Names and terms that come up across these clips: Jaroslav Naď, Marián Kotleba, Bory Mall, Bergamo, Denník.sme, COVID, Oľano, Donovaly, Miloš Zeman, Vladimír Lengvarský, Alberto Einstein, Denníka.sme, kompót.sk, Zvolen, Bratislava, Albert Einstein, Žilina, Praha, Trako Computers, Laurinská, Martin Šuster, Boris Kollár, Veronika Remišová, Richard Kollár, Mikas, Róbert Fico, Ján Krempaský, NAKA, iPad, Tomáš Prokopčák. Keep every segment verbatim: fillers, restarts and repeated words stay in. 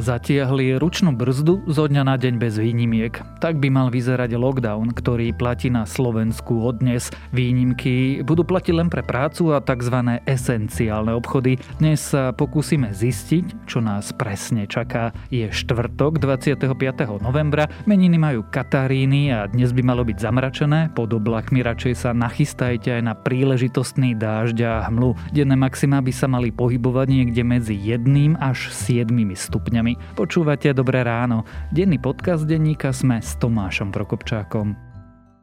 Zatiahli ručnú brzdu zo dňa na deň bez výnimiek. Tak by mal vyzerať lockdown, ktorý platí na Slovensku od dnes. Výnimky budú platiť len pre prácu a tzv. Esenciálne obchody. Dnes sa pokúsime zistiť, čo nás presne čaká. Je štvrtok dvadsiateho piateho novembra, meniny majú Kataríny a dnes by malo byť zamračené. Pod oblakmi radšej sa nachystajte aj na príležitostný dážď a hmlu. Denné maxima by sa mali pohybovať niekde medzi jedným až siedmimi stupňami. Počúvate Dobré ráno, denný podcast Denníka.sme s Tomášom Prokopčákom.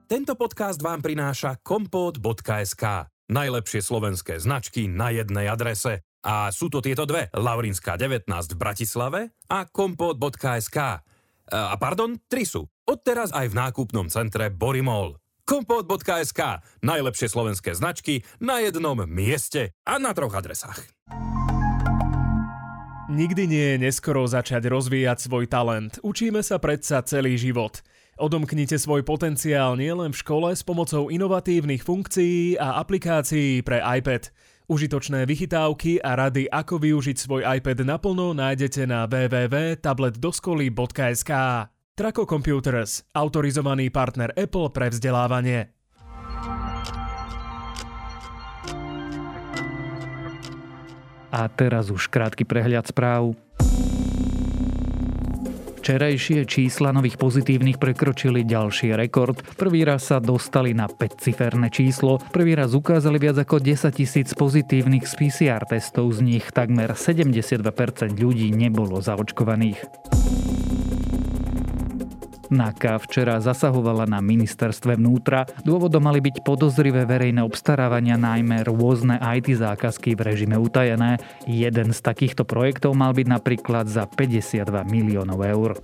Tento podcast vám prináša kompót bodka es ká. Najlepšie slovenské značky na jednej adrese. A sú to tieto dve, Laurinská devätnásť v Bratislave a kompót bodka es ká. A pardon, tri sú. Odteraz aj v nákupnom centre Bory Mall. kompót bodka es ká. Najlepšie slovenské značky na jednom mieste a na troch adresách. Nikdy nie je neskoro začať rozvíjať svoj talent. Učíme sa predsa celý život. Odomknite svoj potenciál nielen v škole s pomocou inovatívnych funkcií a aplikácií pre iPad. Užitočné vychytávky a rady, ako využiť svoj iPad naplno, nájdete na w w w bodka tablet doskoly bodka es ká. Trako Computers, autorizovaný partner Apple pre vzdelávanie. A teraz už krátky prehľad správ. Včerajšie čísla nových pozitívnych prekročili ďalší rekord. Prvý raz sa dostali na päťciferné číslo. Prvý raz ukázali viac ako desaťtisíc pozitívnych z pé cé er testov. Z nich takmer sedemdesiatdva percent ľudí nebolo zaočkovaných. NAKA včera zasahovala na ministerstve vnútra. Dôvodom mali byť podozrivé verejné obstarávania, najmä rôzne í té zákazky v režime utajené. Jeden z takýchto projektov mal byť napríklad za päťdesiatdva miliónov eur.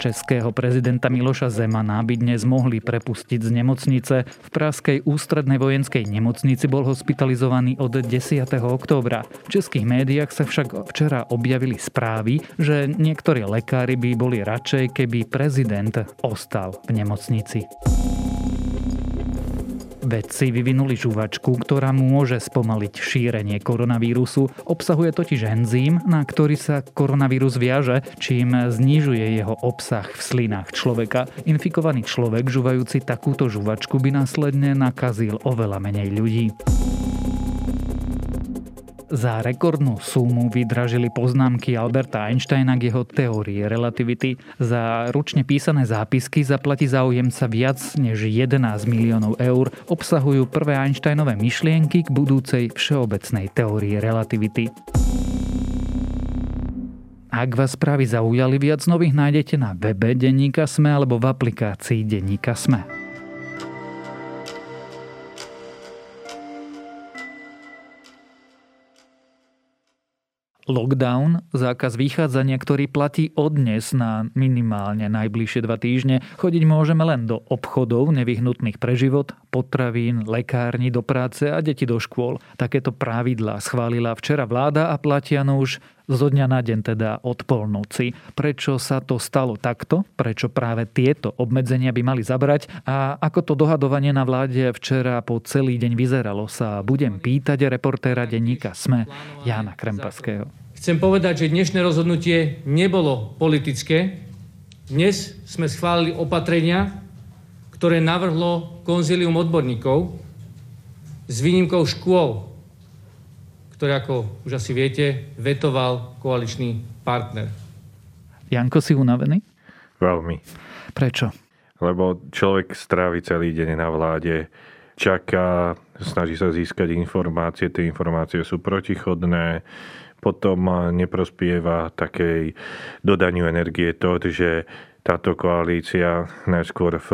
Českého prezidenta Miloša Zemana by dnes mohli prepustiť z nemocnice. V pražskej ústrednej vojenskej nemocnici bol hospitalizovaný od desiateho októbra. V českých médiách sa však včera objavili správy, že niektorí lekári by boli radšej, keby prezident ostal v nemocnici. Vedci vyvinuli žuvačku, ktorá môže spomaliť šírenie koronavírusu. Obsahuje totiž enzym, na ktorý sa koronavírus viaže, čím znižuje jeho obsah v slinách človeka. Infikovaný človek žuvajúci takúto žuvačku by následne nakazil oveľa menej ľudí. Za rekordnú sumu vydražili poznámky Alberta Einsteina k jeho teórii relativity. Za ručne písané zápisky zaplatí záujemca viac než jedenásť miliónov eur. Obsahujú prvé Einsteinové myšlienky k budúcej všeobecnej teórii relativity. Ak vás správy zaujali, viac nových nájdete na webe Denníka.sme alebo v aplikácii Denníka.sme. Lockdown, zákaz vychádzania, ktorý platí od dnes na minimálne najbližšie dva týždne. Chodiť môžeme len do obchodov nevyhnutných pre život, potravín, lekárni, do práce a deti do škôl. Takéto pravidlá schválila včera vláda a platia no už zo dňa na deň, teda od polnoci. Prečo sa to stalo takto? Prečo práve tieto obmedzenia by mali zabrať? A ako to dohadovanie na vláde včera po celý deň vyzeralo, sa budem pýtať reportéra denníka SME Jána Krempaského. Chcem povedať, že dnešné rozhodnutie nebolo politické. Dnes sme schválili opatrenia, ktoré navrhlo konzílium odborníkov s výnimkou škôl, ktoré, ako už asi viete, vetoval koaličný partner. Janko, si unavený? Veľmi. Prečo? Lebo človek strávi celý deň na vláde, čaká, snaží sa získať informácie, tie informácie sú protichodné, potom neprospieva takej dodaniu energie to, že táto koalícia najskôr v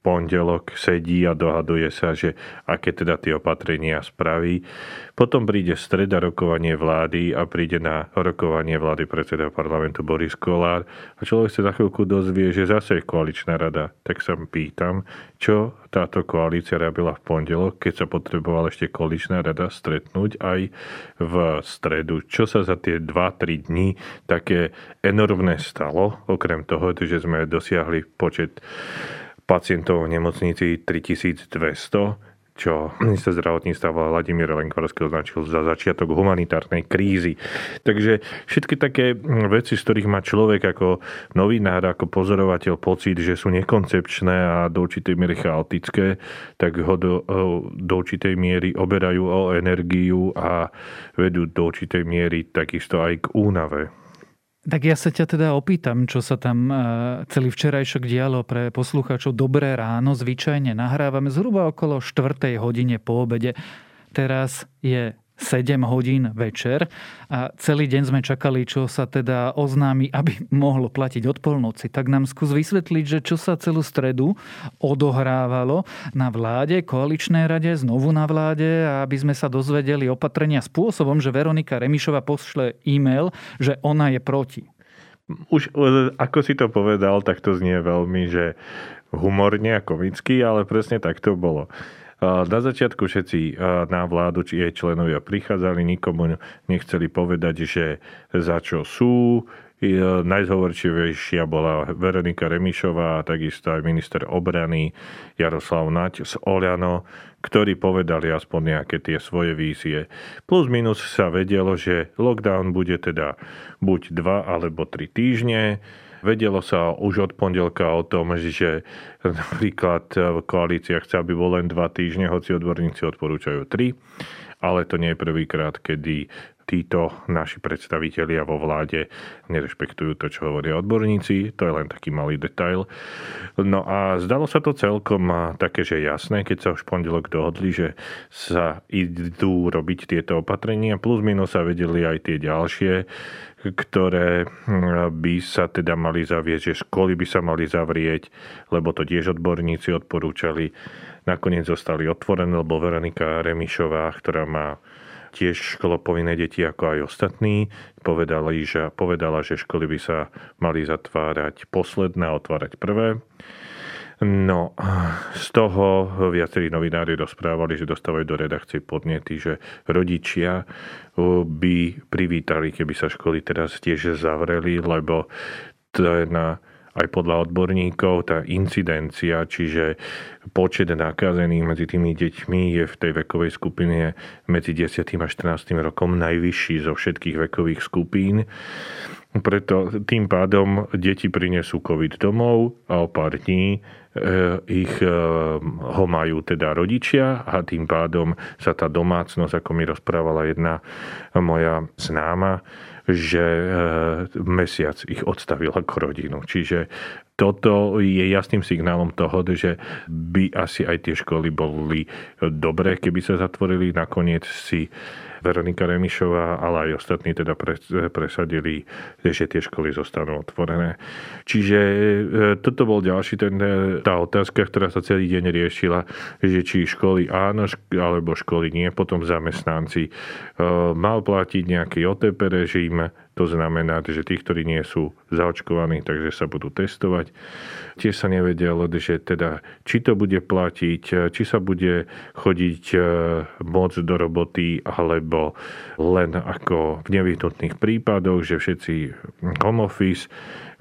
pondelok sedí a dohaduje sa, že aké teda tie opatrenia spraví. Potom príde streda rokovanie vlády a príde na rokovanie vlády predseda parlamentu Boris Kollár a človek sa za chvíľku dozvie, že zase je koaličná rada. Tak sa pýtam, čo táto koalícia robila v pondelok, keď sa potrebovala ešte koaličná rada stretnúť aj v stredu. Čo sa za tie dva tri dní také enormné stalo, okrem toho, že sme dosiahli počet pacientov v nemocnici tritisícdvesto, čo minister zdravotníctva Vladimír Lengvarský označil za začiatok humanitárnej krízy. Takže všetky také veci, z ktorých má človek ako novinár, ako pozorovateľ pocit, že sú nekoncepčné a do určitej miery chaotické, tak ho do, do určitej miery oberajú o energiu a vedú do určitej miery takisto aj k únave. Tak ja sa ťa teda opýtam, čo sa tam celý včerajšok dialo pre poslucháčov. Dobré ráno, zvyčajne nahrávame zhruba okolo štvrtej hodine po obede. Teraz je sedem hodín večer a celý deň sme čakali, čo sa teda oznámi, aby mohlo platiť od polnoci. Tak nám skús vysvetliť, že čo sa celú stredu odohrávalo na vláde, koaličnej rade, znovu na vláde, aby sme sa dozvedeli opatrenia spôsobom, že Veronika Remišová pošle e-mail, že ona je proti. Už ako si to povedal, tak to znie veľmi, že humorne a komicky, ale presne tak to bolo. Na začiatku všetci na vládu, či jej členovia prichádzali, nikomu nechceli povedať, že za čo sú. Najzhovorčivejšia bola Veronika Remišová, takisto aj minister obrany Jaroslav Naď z Oľano, ktorí povedali aspoň nejaké tie svoje vízie. Plus minus sa vedelo, že lockdown bude teda buď dva alebo tri týždne. Vedelo sa už od pondelka o tom, že napríklad koalícia chce, aby bol len dva týždne, hoci odborníci odporúčajú tri, ale to nie je prvýkrát, kedy títo naši predstavitelia vo vláde nerešpektujú to, čo hovoria odborníci. To je len taký malý detail. No a zdalo sa to celkom také, že jasné, keď sa už pondelok dohodli, že sa idú robiť tieto opatrenia. Plus minus sa vedeli aj tie ďalšie, ktoré by sa teda mali zaviesť, že školy by sa mali zavrieť, lebo to tiež odborníci odporúčali. Nakoniec zostali otvorené, lebo Veronika Remišová, ktorá má tiež školopovinné deti ako aj ostatní, povedali, že, povedala, že školy by sa mali zatvárať posledné a otvárať prvé. No, z toho viacerí novinári rozprávali, že dostávajú do redakcie podnety, že rodičia by privítali, keby sa školy teraz tiež zavreli, lebo ten, aj podľa odborníkov, tá incidencia, čiže počet nakazených medzi tými deťmi je v tej vekovej skupine medzi desiatym a štrnástym rokom najvyšší zo všetkých vekových skupín. Preto tým pádom deti prinesú COVID domov a o pár dní ich ho majú teda rodičia a tým pádom sa tá domácnosť, ako mi rozprávala jedna moja známa, že mesiac ich odstavil ako rodinu. Čiže toto je jasným signálom toho, že by asi aj tie školy boli dobré, keby sa zatvorili. Nakoniec si Veronika Remišová, ale aj ostatní teda presadili, že tie školy zostanú otvorené. Čiže toto bol ďalší ten, tá otázka, ktorá sa celý deň riešila, že či školy áno, alebo školy nie, potom zamestnanci. Mal platiť nejaký ó té pé režim, to znamená, že tí, ktorí nie sú zaočkovaní, takže sa budú testovať. Tiež sa nevedelo, že teda, či to bude platiť, či sa bude chodiť moc do roboty, alebo len ako v nevyhnutných prípadoch, že všetci home office.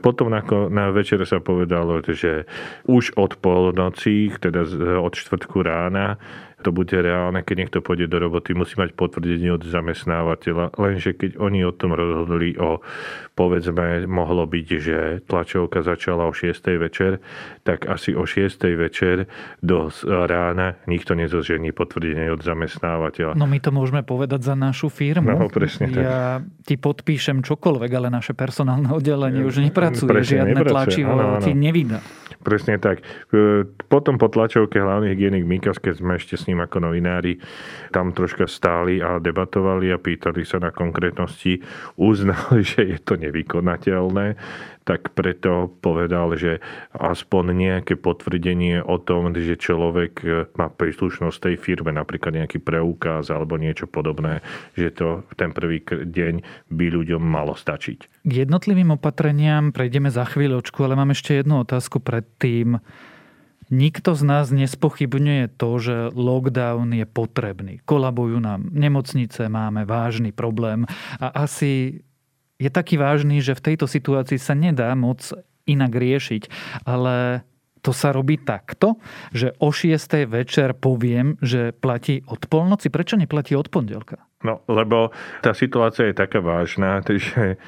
Potom na, na večer sa povedalo, že už od polnoci, teda od štvrtku rána, to bude reálne, keď niekto pôjde do roboty, musí mať potvrdenie od zamestnávateľa. Lenže keď oni o tom rozhodli, o povedzme, mohlo byť, že tlačovka začala o šiestej večer, tak asi o šiestej večer do rána nikto nezožení potvrdenie od zamestnávateľa. No my to môžeme povedať za našu firmu. No, presne tak. Ja ti podpíšem čokoľvek, ale naše personálne oddelenie ja, už nepracuje. Presne, žiadne nepracuje. Tlačivo ano, ano. Ti nevydá. Presne tak. Potom po tlačovke hlavný hygienik Mikas, keď sme ešte s ním ako novinári tam troška stáli a debatovali a pýtali sa na konkrétnosti, uznali, že je to nevykonateľné, tak preto povedal, že aspoň nejaké potvrdenie o tom, že človek má príslušnosť tej firme, napríklad nejaký preukaz alebo niečo podobné, že to ten prvý deň by ľuďom malo stačiť. K jednotlivým opatreniam prejdeme za chvíľočku, ale mám ešte jednu otázku pred tým. Nikto z nás nespochybňuje to, že lockdown je potrebný. Kolabujú nám nemocnice, máme vážny problém a asi je taký vážny, že v tejto situácii sa nedá moc inak riešiť. Ale to sa robí takto, že o šiestej večer poviem, že platí od polnoci. Prečo neplatí od pondelka? No, lebo tá situácia je taká vážna, že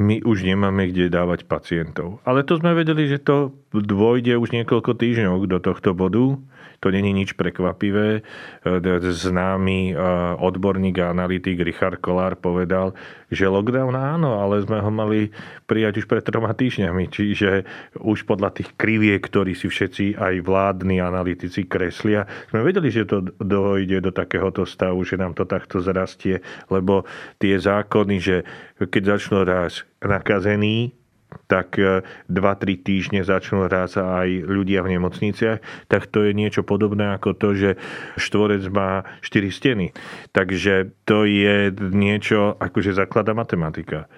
my už nemáme kde dávať pacientov. Ale to sme vedeli, že to dôjde už niekoľko týždňov do tohto bodu. To není nič prekvapivé. Známy odborník a analytik Richard Kollár povedal, že lockdown áno, ale sme ho mali prijať už pred troma týždňami. Čiže už podľa tých kriviek, ktorí si všetci aj vládni analytici kreslia, sme vedeli, že to dôjde do takéhoto stavu, že nám to takto zrastie, lebo tie zákony, že keď začnú raz nakazení, tak dva tri týždne začnú raz aj ľudia v nemocniciach, tak to je niečo podobné ako to, že štvorec má štyri steny. Takže to je niečo, akože zaklada matematika.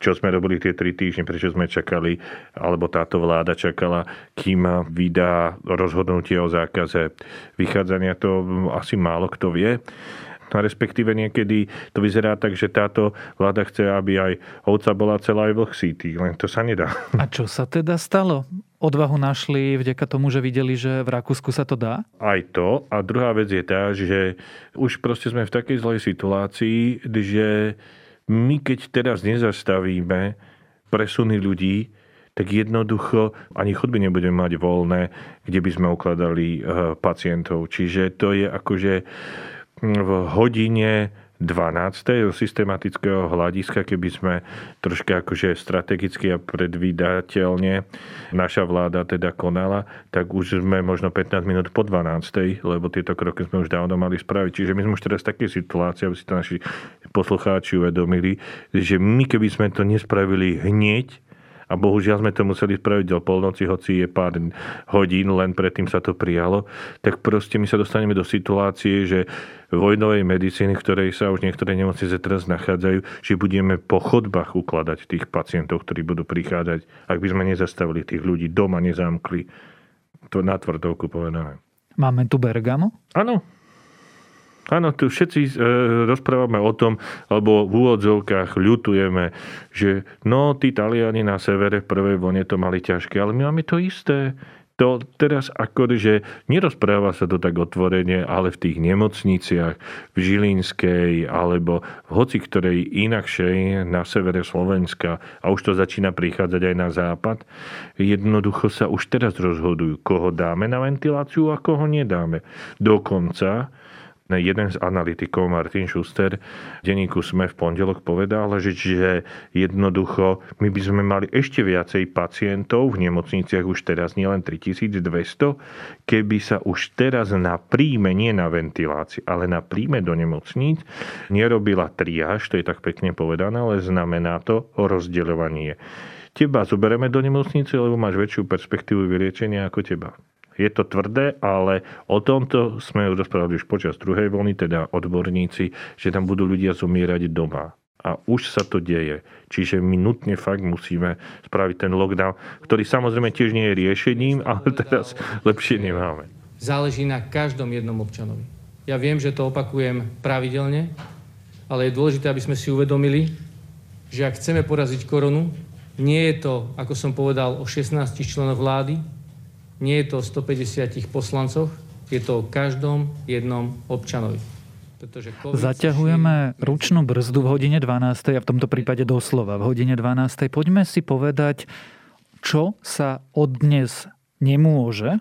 Čo sme robili tie tri týždne, prečo sme čakali, alebo táto vláda čakala, kým vydá rozhodnutie o zákaze vychádzania, to asi málo kto vie. A respektíve niekedy to vyzerá tak, že táto vláda chce, aby aj ovca bola celá aj vlh sýtý, len to sa nedá. A čo sa teda stalo? Odvahu našli vďaka tomu, že videli, že v Rakúsku sa to dá? Aj to. A druhá vec je tá, že už proste sme v takej zlej situácii, že my keď teraz nezastavíme presuny ľudí, tak jednoducho ani chodby nebudeme mať voľné, kde by sme ukladali pacientov. Čiže to je akože v hodine dvanástej z systematického hľadiska, keby sme troška akože strategicky a predvídateľne naša vláda teda konala, tak už sme možno pätnásť minút po dvanástej, lebo tieto kroky sme už dávno mali spraviť. Čiže my sme už teraz v takej situácii, aby si to naši poslucháči uvedomili, že my keby sme to nespravili hneď, a bohužiaľ sme to museli spraviť do polnoci, hoci je pár hodín, len predtým sa to prijalo, tak proste my sa dostaneme do situácie, že vojnovej medicíny, v ktorej sa už niektoré nemocnice teraz nachádzajú, že budeme po chodbách ukladať tých pacientov, ktorí budú prichádzať, ak by sme nezastavili tých ľudí, doma nezamkli. To na tvrdovku povedané. Máme tu Bergamo? Áno. Áno, tu všetci rozprávame o tom, alebo v úvodzovkách ľutujeme, že no, tí Taliani na severe v prvej vlne to mali ťažké, ale my máme to isté. To teraz akože nerozpráva sa to tak otvorene, ale v tých nemocniciach, v Žilinskej alebo v hoci ktorej inakšej na severe Slovenska, a už to začína prichádzať aj na západ, jednoducho sa už teraz rozhodujú, koho dáme na ventiláciu a koho nedáme. Dokonca jeden z analytikov, Martin Šuster, v Denníku.sme v pondelok povedal, že, že jednoducho my by sme mali ešte viacej pacientov v nemocniciach už teraz, nielen tritisícdvesto, keby sa už teraz na príjme, nie na ventilácii, ale na príjme do nemocníc nerobila triáž, to je tak pekne povedané, ale znamená to rozdeľovanie. Teba zoberieme do nemocnice, lebo máš väčšiu perspektívu vyliečenia ako teba. Je to tvrdé, ale o tomto sme rozprávali už počas druhej vlny, teda odborníci, že tam budú ľudia zomierať doma. A už sa to deje. Čiže my nutne fakt musíme spraviť ten lockdown, ktorý samozrejme tiež nie je riešením, ale teraz lepšie nemáme. Záleží na každom jednom občanovi. Ja viem, že to opakujem pravidelne, ale je dôležité, aby sme si uvedomili, že ak chceme poraziť koronu, nie je to, ako som povedal, o šestnástich členov vlády, nie je to o stopäťdesiatich poslancoch, je to o každom jednom občanovi. Zaťahujeme ručnú brzdu v hodine dvanástej a v tomto prípade doslova v hodine dvanástej. Poďme si povedať, čo sa od dnes nemôže,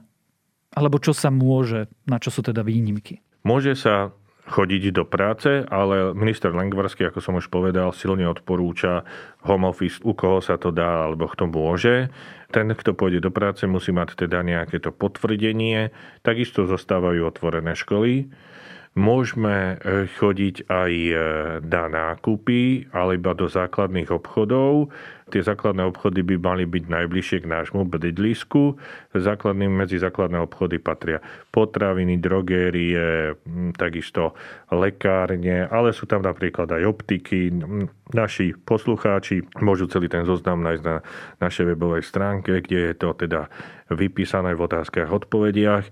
alebo čo sa môže, na čo sú teda výnimky. Môže sa chodiť do práce, ale minister Lengvarský, ako som už povedal, silne odporúča home office, u koho sa to dá, alebo kto môže. Ten, kto pôjde do práce, musí mať teda nejaké to potvrdenie. Takisto zostávajú otvorené školy. Môžeme chodiť aj na nákupy, ale iba do základných obchodov. Tie základné obchody by mali byť najbližšie k nášmu bydlisku. Základným medzi základné obchody patria potraviny, drogérie, takisto lekárne, ale sú tam napríklad aj optiky. Naši poslucháči môžu celý ten zoznam nájsť na našej webovej stránke, kde je to teda vypísané v otázkach a odpovediach.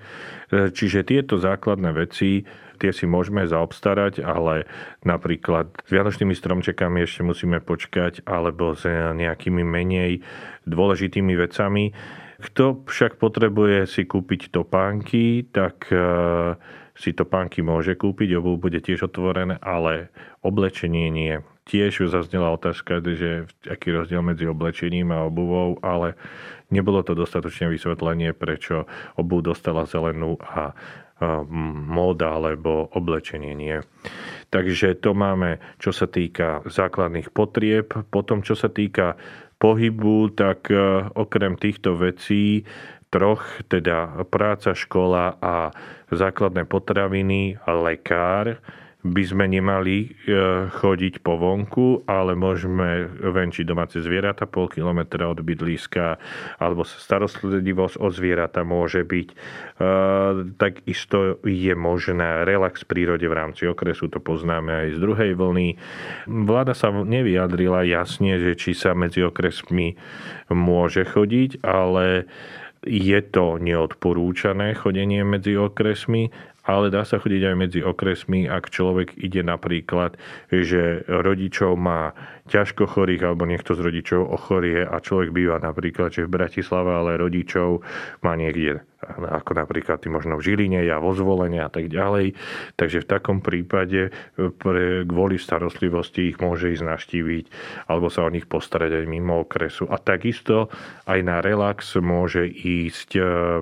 Čiže tieto základné veci, tie si môžeme zaobstarať, ale napríklad s vianočnými stromčekami ešte musíme počkať, alebo s nejakými menej dôležitými vecami Kto však potrebuje si kúpiť topánky, tak si topánky môže kúpiť, obuv bude tiež otvorené, ale oblečenie nie. Tiež už zaznela otázka, že aký rozdiel medzi oblečením a obuvou, ale nebolo to dostatočné vysvetlenie, prečo obuv dostala zelenú a móda alebo oblečenie nie. Takže to máme, čo sa týka základných potrieb. Potom, čo sa týka pohybu, tak okrem týchto vecí troch, teda práca, škola a základné potraviny a lekár, by sme nemali chodiť po vonku, ale môžeme venčiť domáce zvieratá pol kilometra od bydliska, alebo starostlivosť o zvieratá môže byť. Takisto je možná relax v prírode v rámci okresu, to poznáme aj z druhej vlny. Vláda sa nevyjadrila jasne, že či sa medzi okresmi môže chodiť, ale je to neodporúčané chodenie medzi okresmi, ale dá sa chodiť aj medzi okresmi, ak človek ide napríklad, že rodičov má ťažko chorých alebo niekto z rodičov ochorie a človek býva napríklad, že v Bratislave, ale rodičov má niekde, ako napríklad možno v Žiline, ja vo Zvolene a tak ďalej. Takže v takom prípade pre, kvôli starostlivosti ich môže ísť navštíviť alebo sa o nich postarať aj mimo okresu. A takisto aj na relax môže ísť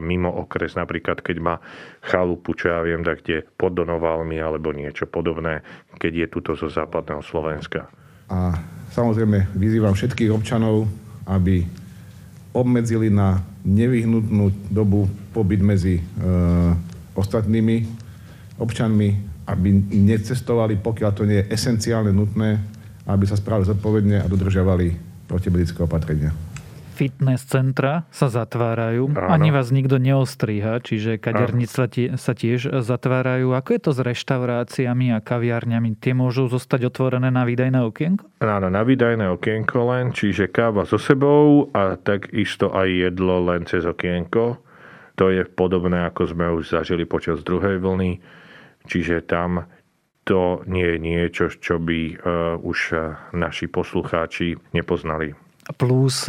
mimo okres, napríklad keď má chalupu, čo ja viem, tak kde pod Donovalmi alebo niečo podobné, keď je tuto zo západného Slovenska. A samozrejme vyzývam všetkých občanov, aby obmedzili na nevyhnutnú dobu pobyt medzi e, ostatnými občanmi, aby necestovali, pokiaľ to nie je esenciálne nutné, aby sa správali zodpovedne a dodržiavali protiepidemické opatrenia. Fitness centra sa zatvárajú. Áno. Ani vás nikto neostríha, čiže kadernice sa tiež zatvárajú. Ako je to s reštauráciami a kaviarňami? Tie môžu zostať otvorené na výdajné okienko? Áno, na výdajné okienko len, čiže káva so sebou a takisto aj jedlo len cez okienko. To je podobné, ako sme už zažili počas druhej vlny. Čiže tam to nie je niečo, čo by už naši poslucháči nepoznali. Plus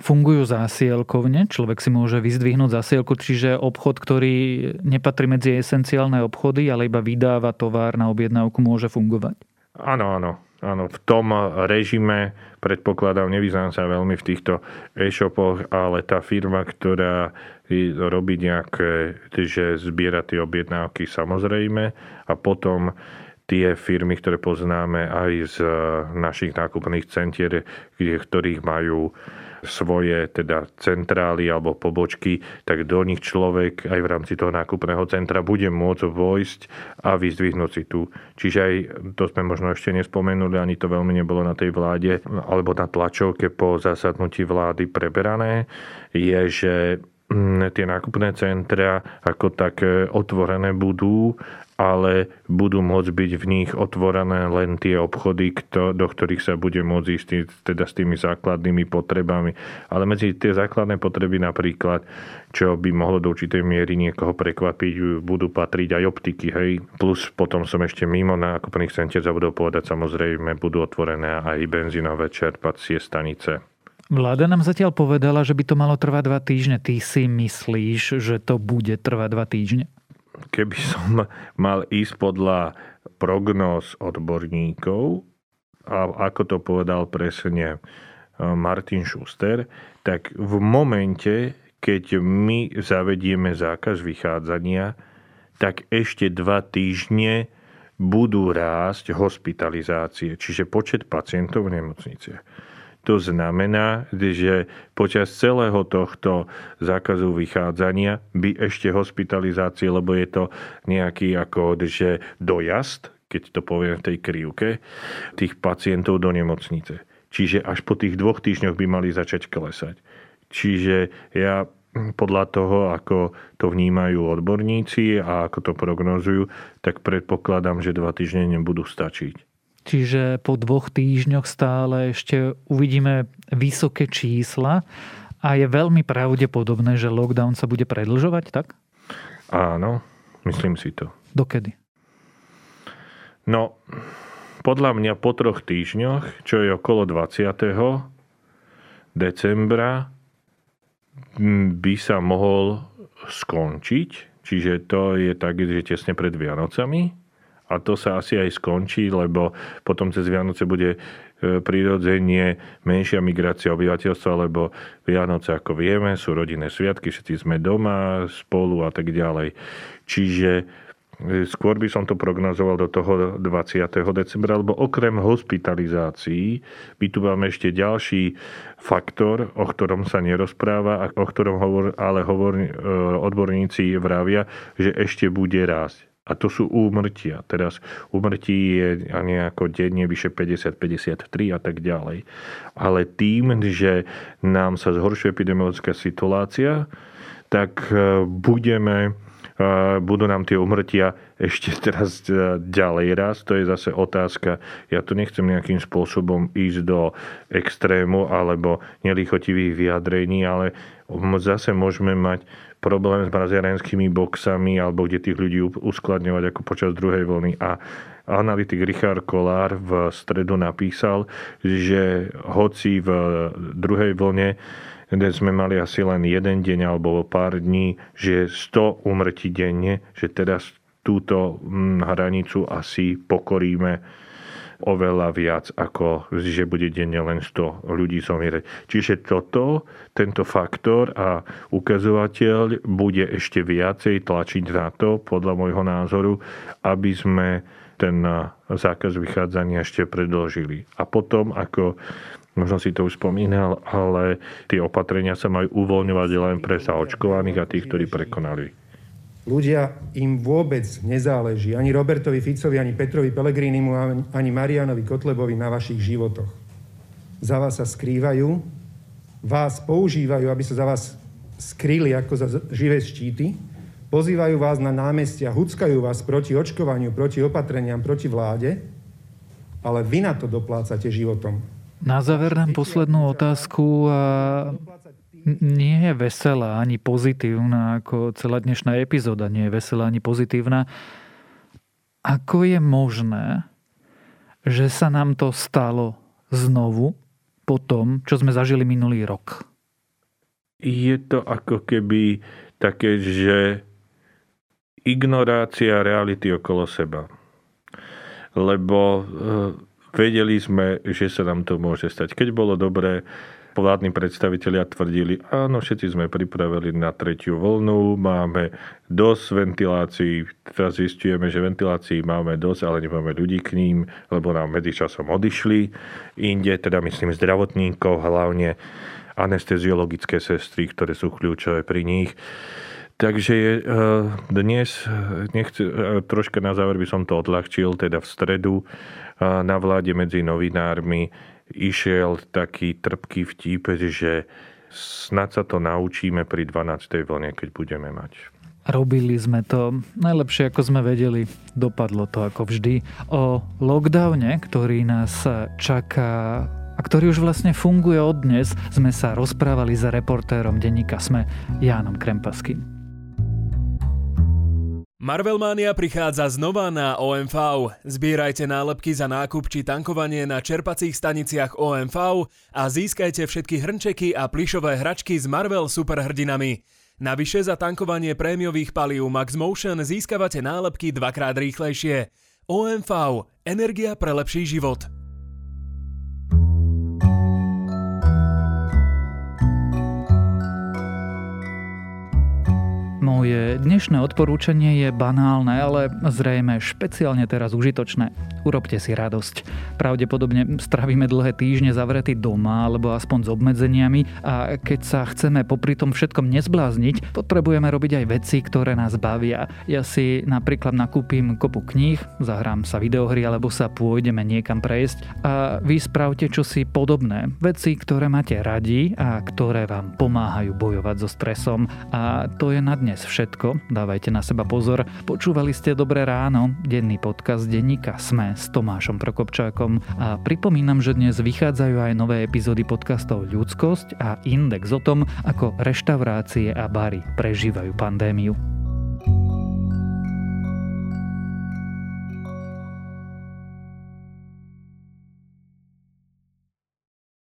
fungujú zásielkovne, človek si môže vyzdvihnúť zásielku, čiže obchod, ktorý nepatrí medzi esenciálne obchody, ale iba vydáva tovar na objednávku, môže fungovať? Áno, áno. áno. V tom režime, predpokladám, nevyznám sa veľmi v týchto e-shopoch, ale tá firma, ktorá robí nejaké, že zbiera tie objednávky, samozrejme, a potom tie firmy, ktoré poznáme aj z našich nákupných centier, kde, ktorých majú svoje teda centrály alebo pobočky, tak do nich človek aj v rámci toho nákupného centra bude môcť vojsť a vyzdvihnúť si tu. Čiže aj, to sme možno ešte nespomenuli, ani to veľmi nebolo na tej vláde, alebo na tlačovke po zasadnutí vlády preberané, je, že tie nákupné centra ako také otvorené budú, ale budú môcť byť v nich otvorené len tie obchody, do ktorých sa bude môcť ísť teda s tými základnými potrebami. Ale medzi tie základné potreby napríklad, čo by mohlo do určitej miery niekoho prekvapiť, budú patriť aj optiky. Hej. Plus potom som ešte mimo nákupných centier zabudol povedať, samozrejme budú otvorené aj benzínové čerpacie stanice. Vláda nám zatiaľ povedala, že by to malo trvať dva týždne. Ty si myslíš, že to bude trvať dva týždne? Keby som mal ísť podľa prognóz odborníkov, a ako to povedal presne Martin Šuster, tak v momente, keď my zavedieme zákaz vychádzania, tak ešte dva týždne budú rásť hospitalizácie, čiže počet pacientov v nemocniciach. To znamená, že počas celého tohto zákazu vychádzania by ešte hospitalizácie, lebo je to nejaký ako že dojazd, keď to poviem v tej krivke, tých pacientov do nemocnice. Čiže až po tých dvoch týždňoch by mali začať klesať. Čiže ja podľa toho, ako to vnímajú odborníci a ako to prognozujú, tak predpokladám, že dva týždne nebudú stačiť. Čiže po dvoch týždňoch stále ešte uvidíme vysoké čísla a je veľmi pravdepodobné, že lockdown sa bude predĺžovať, tak? Áno, myslím si to. Dokedy? No, podľa mňa po troch týždňoch, čo je okolo dvadsiateho decembra, by sa mohol skončiť. Čiže to je tak, že tesne pred Vianocami. A to sa asi aj skončí, lebo potom cez Vianoce bude prirodzene menšia migrácia obyvateľstva, lebo Vianoce, ako vieme, sú rodinné sviatky, všetci sme doma, spolu a tak ďalej. Čiže skôr by som to prognozoval do toho dvadsiateho decembra, lebo okrem hospitalizácií by tu máme ešte ďalší faktor, o ktorom sa nerozpráva, o ktorom hovor, ale hovor, odborníci vravia, že ešte bude rásť. A to sú úmrtia. Teraz úmrtí je nejako denne vyše päťdesiat, päťdesiattri a tak ďalej. Ale tým, že nám sa zhoršuje epidemiologická situácia, tak budeme, budú nám tie úmrtia ešte teraz ďalej raz. To je zase otázka. Ja tu nechcem nejakým spôsobom ísť do extrému alebo nelichotivých vyjadrení, ale zase môžeme mať problém s braziarenskými boxami alebo kde tých ľudí uskladňovať ako počas druhej vlny. A analytik Richard Kollár v stredu napísal, že hoci v druhej vlne kde sme mali asi len jeden deň alebo pár dní, že sto úmrtí denne, že teraz túto hranicu asi pokoríme oveľa viac, ako že bude denne len sto ľudí zomierať. Čiže toto, tento faktor a ukazovateľ bude ešte viacej tlačiť na to, podľa môjho názoru, aby sme ten zákaz vychádzania ešte predĺžili. A potom, ako možno si to už spomínal, ale tie opatrenia sa majú uvoľňovať len pre zaočkovaných a tých, ktorí prekonali. Ľudia, im vôbec nezáleží, ani Robertovi Ficovi, ani Petrovi Pellegrinimu, ani Marianovi Kotlebovi na vašich životoch. Za vás sa skrývajú, vás používajú, aby sa za vás skryli ako za živé štíty, pozývajú vás na námestia, huckajú vás proti očkovaniu, proti opatreniam, proti vláde, ale vy na to doplácate životom. Na záver nám poslednú otázku. A nie je veselá ani pozitívna, ako celá dnešná epizóda nie je veselá ani pozitívna. Ako je možné, že sa nám to stalo znovu po tom, čo sme zažili minulý rok? Je to ako keby také, že ignorácia reality okolo seba. Lebo vedeli sme, že sa nám to môže stať. Keď bolo dobré, vládni predstavitelia tvrdili, áno, všetci sme pripravili na tretiu vlnu, máme dosť ventilácií, teraz zistujeme, že ventilácií máme dosť, ale nemáme ľudí k ním, lebo nám medzičasom odišli. Inde, teda myslím zdravotníkov, hlavne anesteziologické sestry, ktoré sú kľúčové pri nich. Takže je, dnes, nechce, troška na záver by som to odľahčil, teda v stredu na vláde medzi novinármi išiel taký trpký vtip, že snad sa to naučíme pri dvanástej vlne, keď budeme mať. Robili sme to najlepšie, ako sme vedeli. Dopadlo to ako vždy. O lockdowne, ktorý nás čaká a ktorý už vlastne funguje od dnes, sme sa rozprávali s reportérom Denníka.sme Jánom Krempaským. Marvelmania prichádza znova na ó em vé. Zbierajte nálepky za nákup či tankovanie na čerpacích staniciach ó em vé a získajte všetky hrnčeky a plyšové hračky s Marvel superhrdinami. Navyše za tankovanie prémiových palív Max Motion získavate nálepky dvakrát rýchlejšie. ó em vé. Energia pre lepší život. Moje dnešné odporúčanie je banálne, ale zrejme špeciálne teraz užitočné. Urobte si radosť. Pravdepodobne strávime dlhé týždne zavretí doma, alebo aspoň s obmedzeniami a keď sa chceme popri tom všetkom nezblázniť, potrebujeme robiť aj veci, ktoré nás bavia. Ja si napríklad nakúpim kopu kníh, zahrám sa videohry, alebo sa pôjdeme niekam prejsť a vy spravte čosi podobné. Veci, ktoré máte radi a ktoré vám pomáhajú bojovať so stresom. A to je na dnes všetko. Dávajte na seba pozor. Počúvali ste Dobré ráno, denný podcast Denníka.sme s Tomášom Prokopčákom a pripomínam, že dnes vychádzajú aj nové epizódy podcastov Ľudskosť a Index o tom, ako reštaurácie a bary prežívajú pandémiu.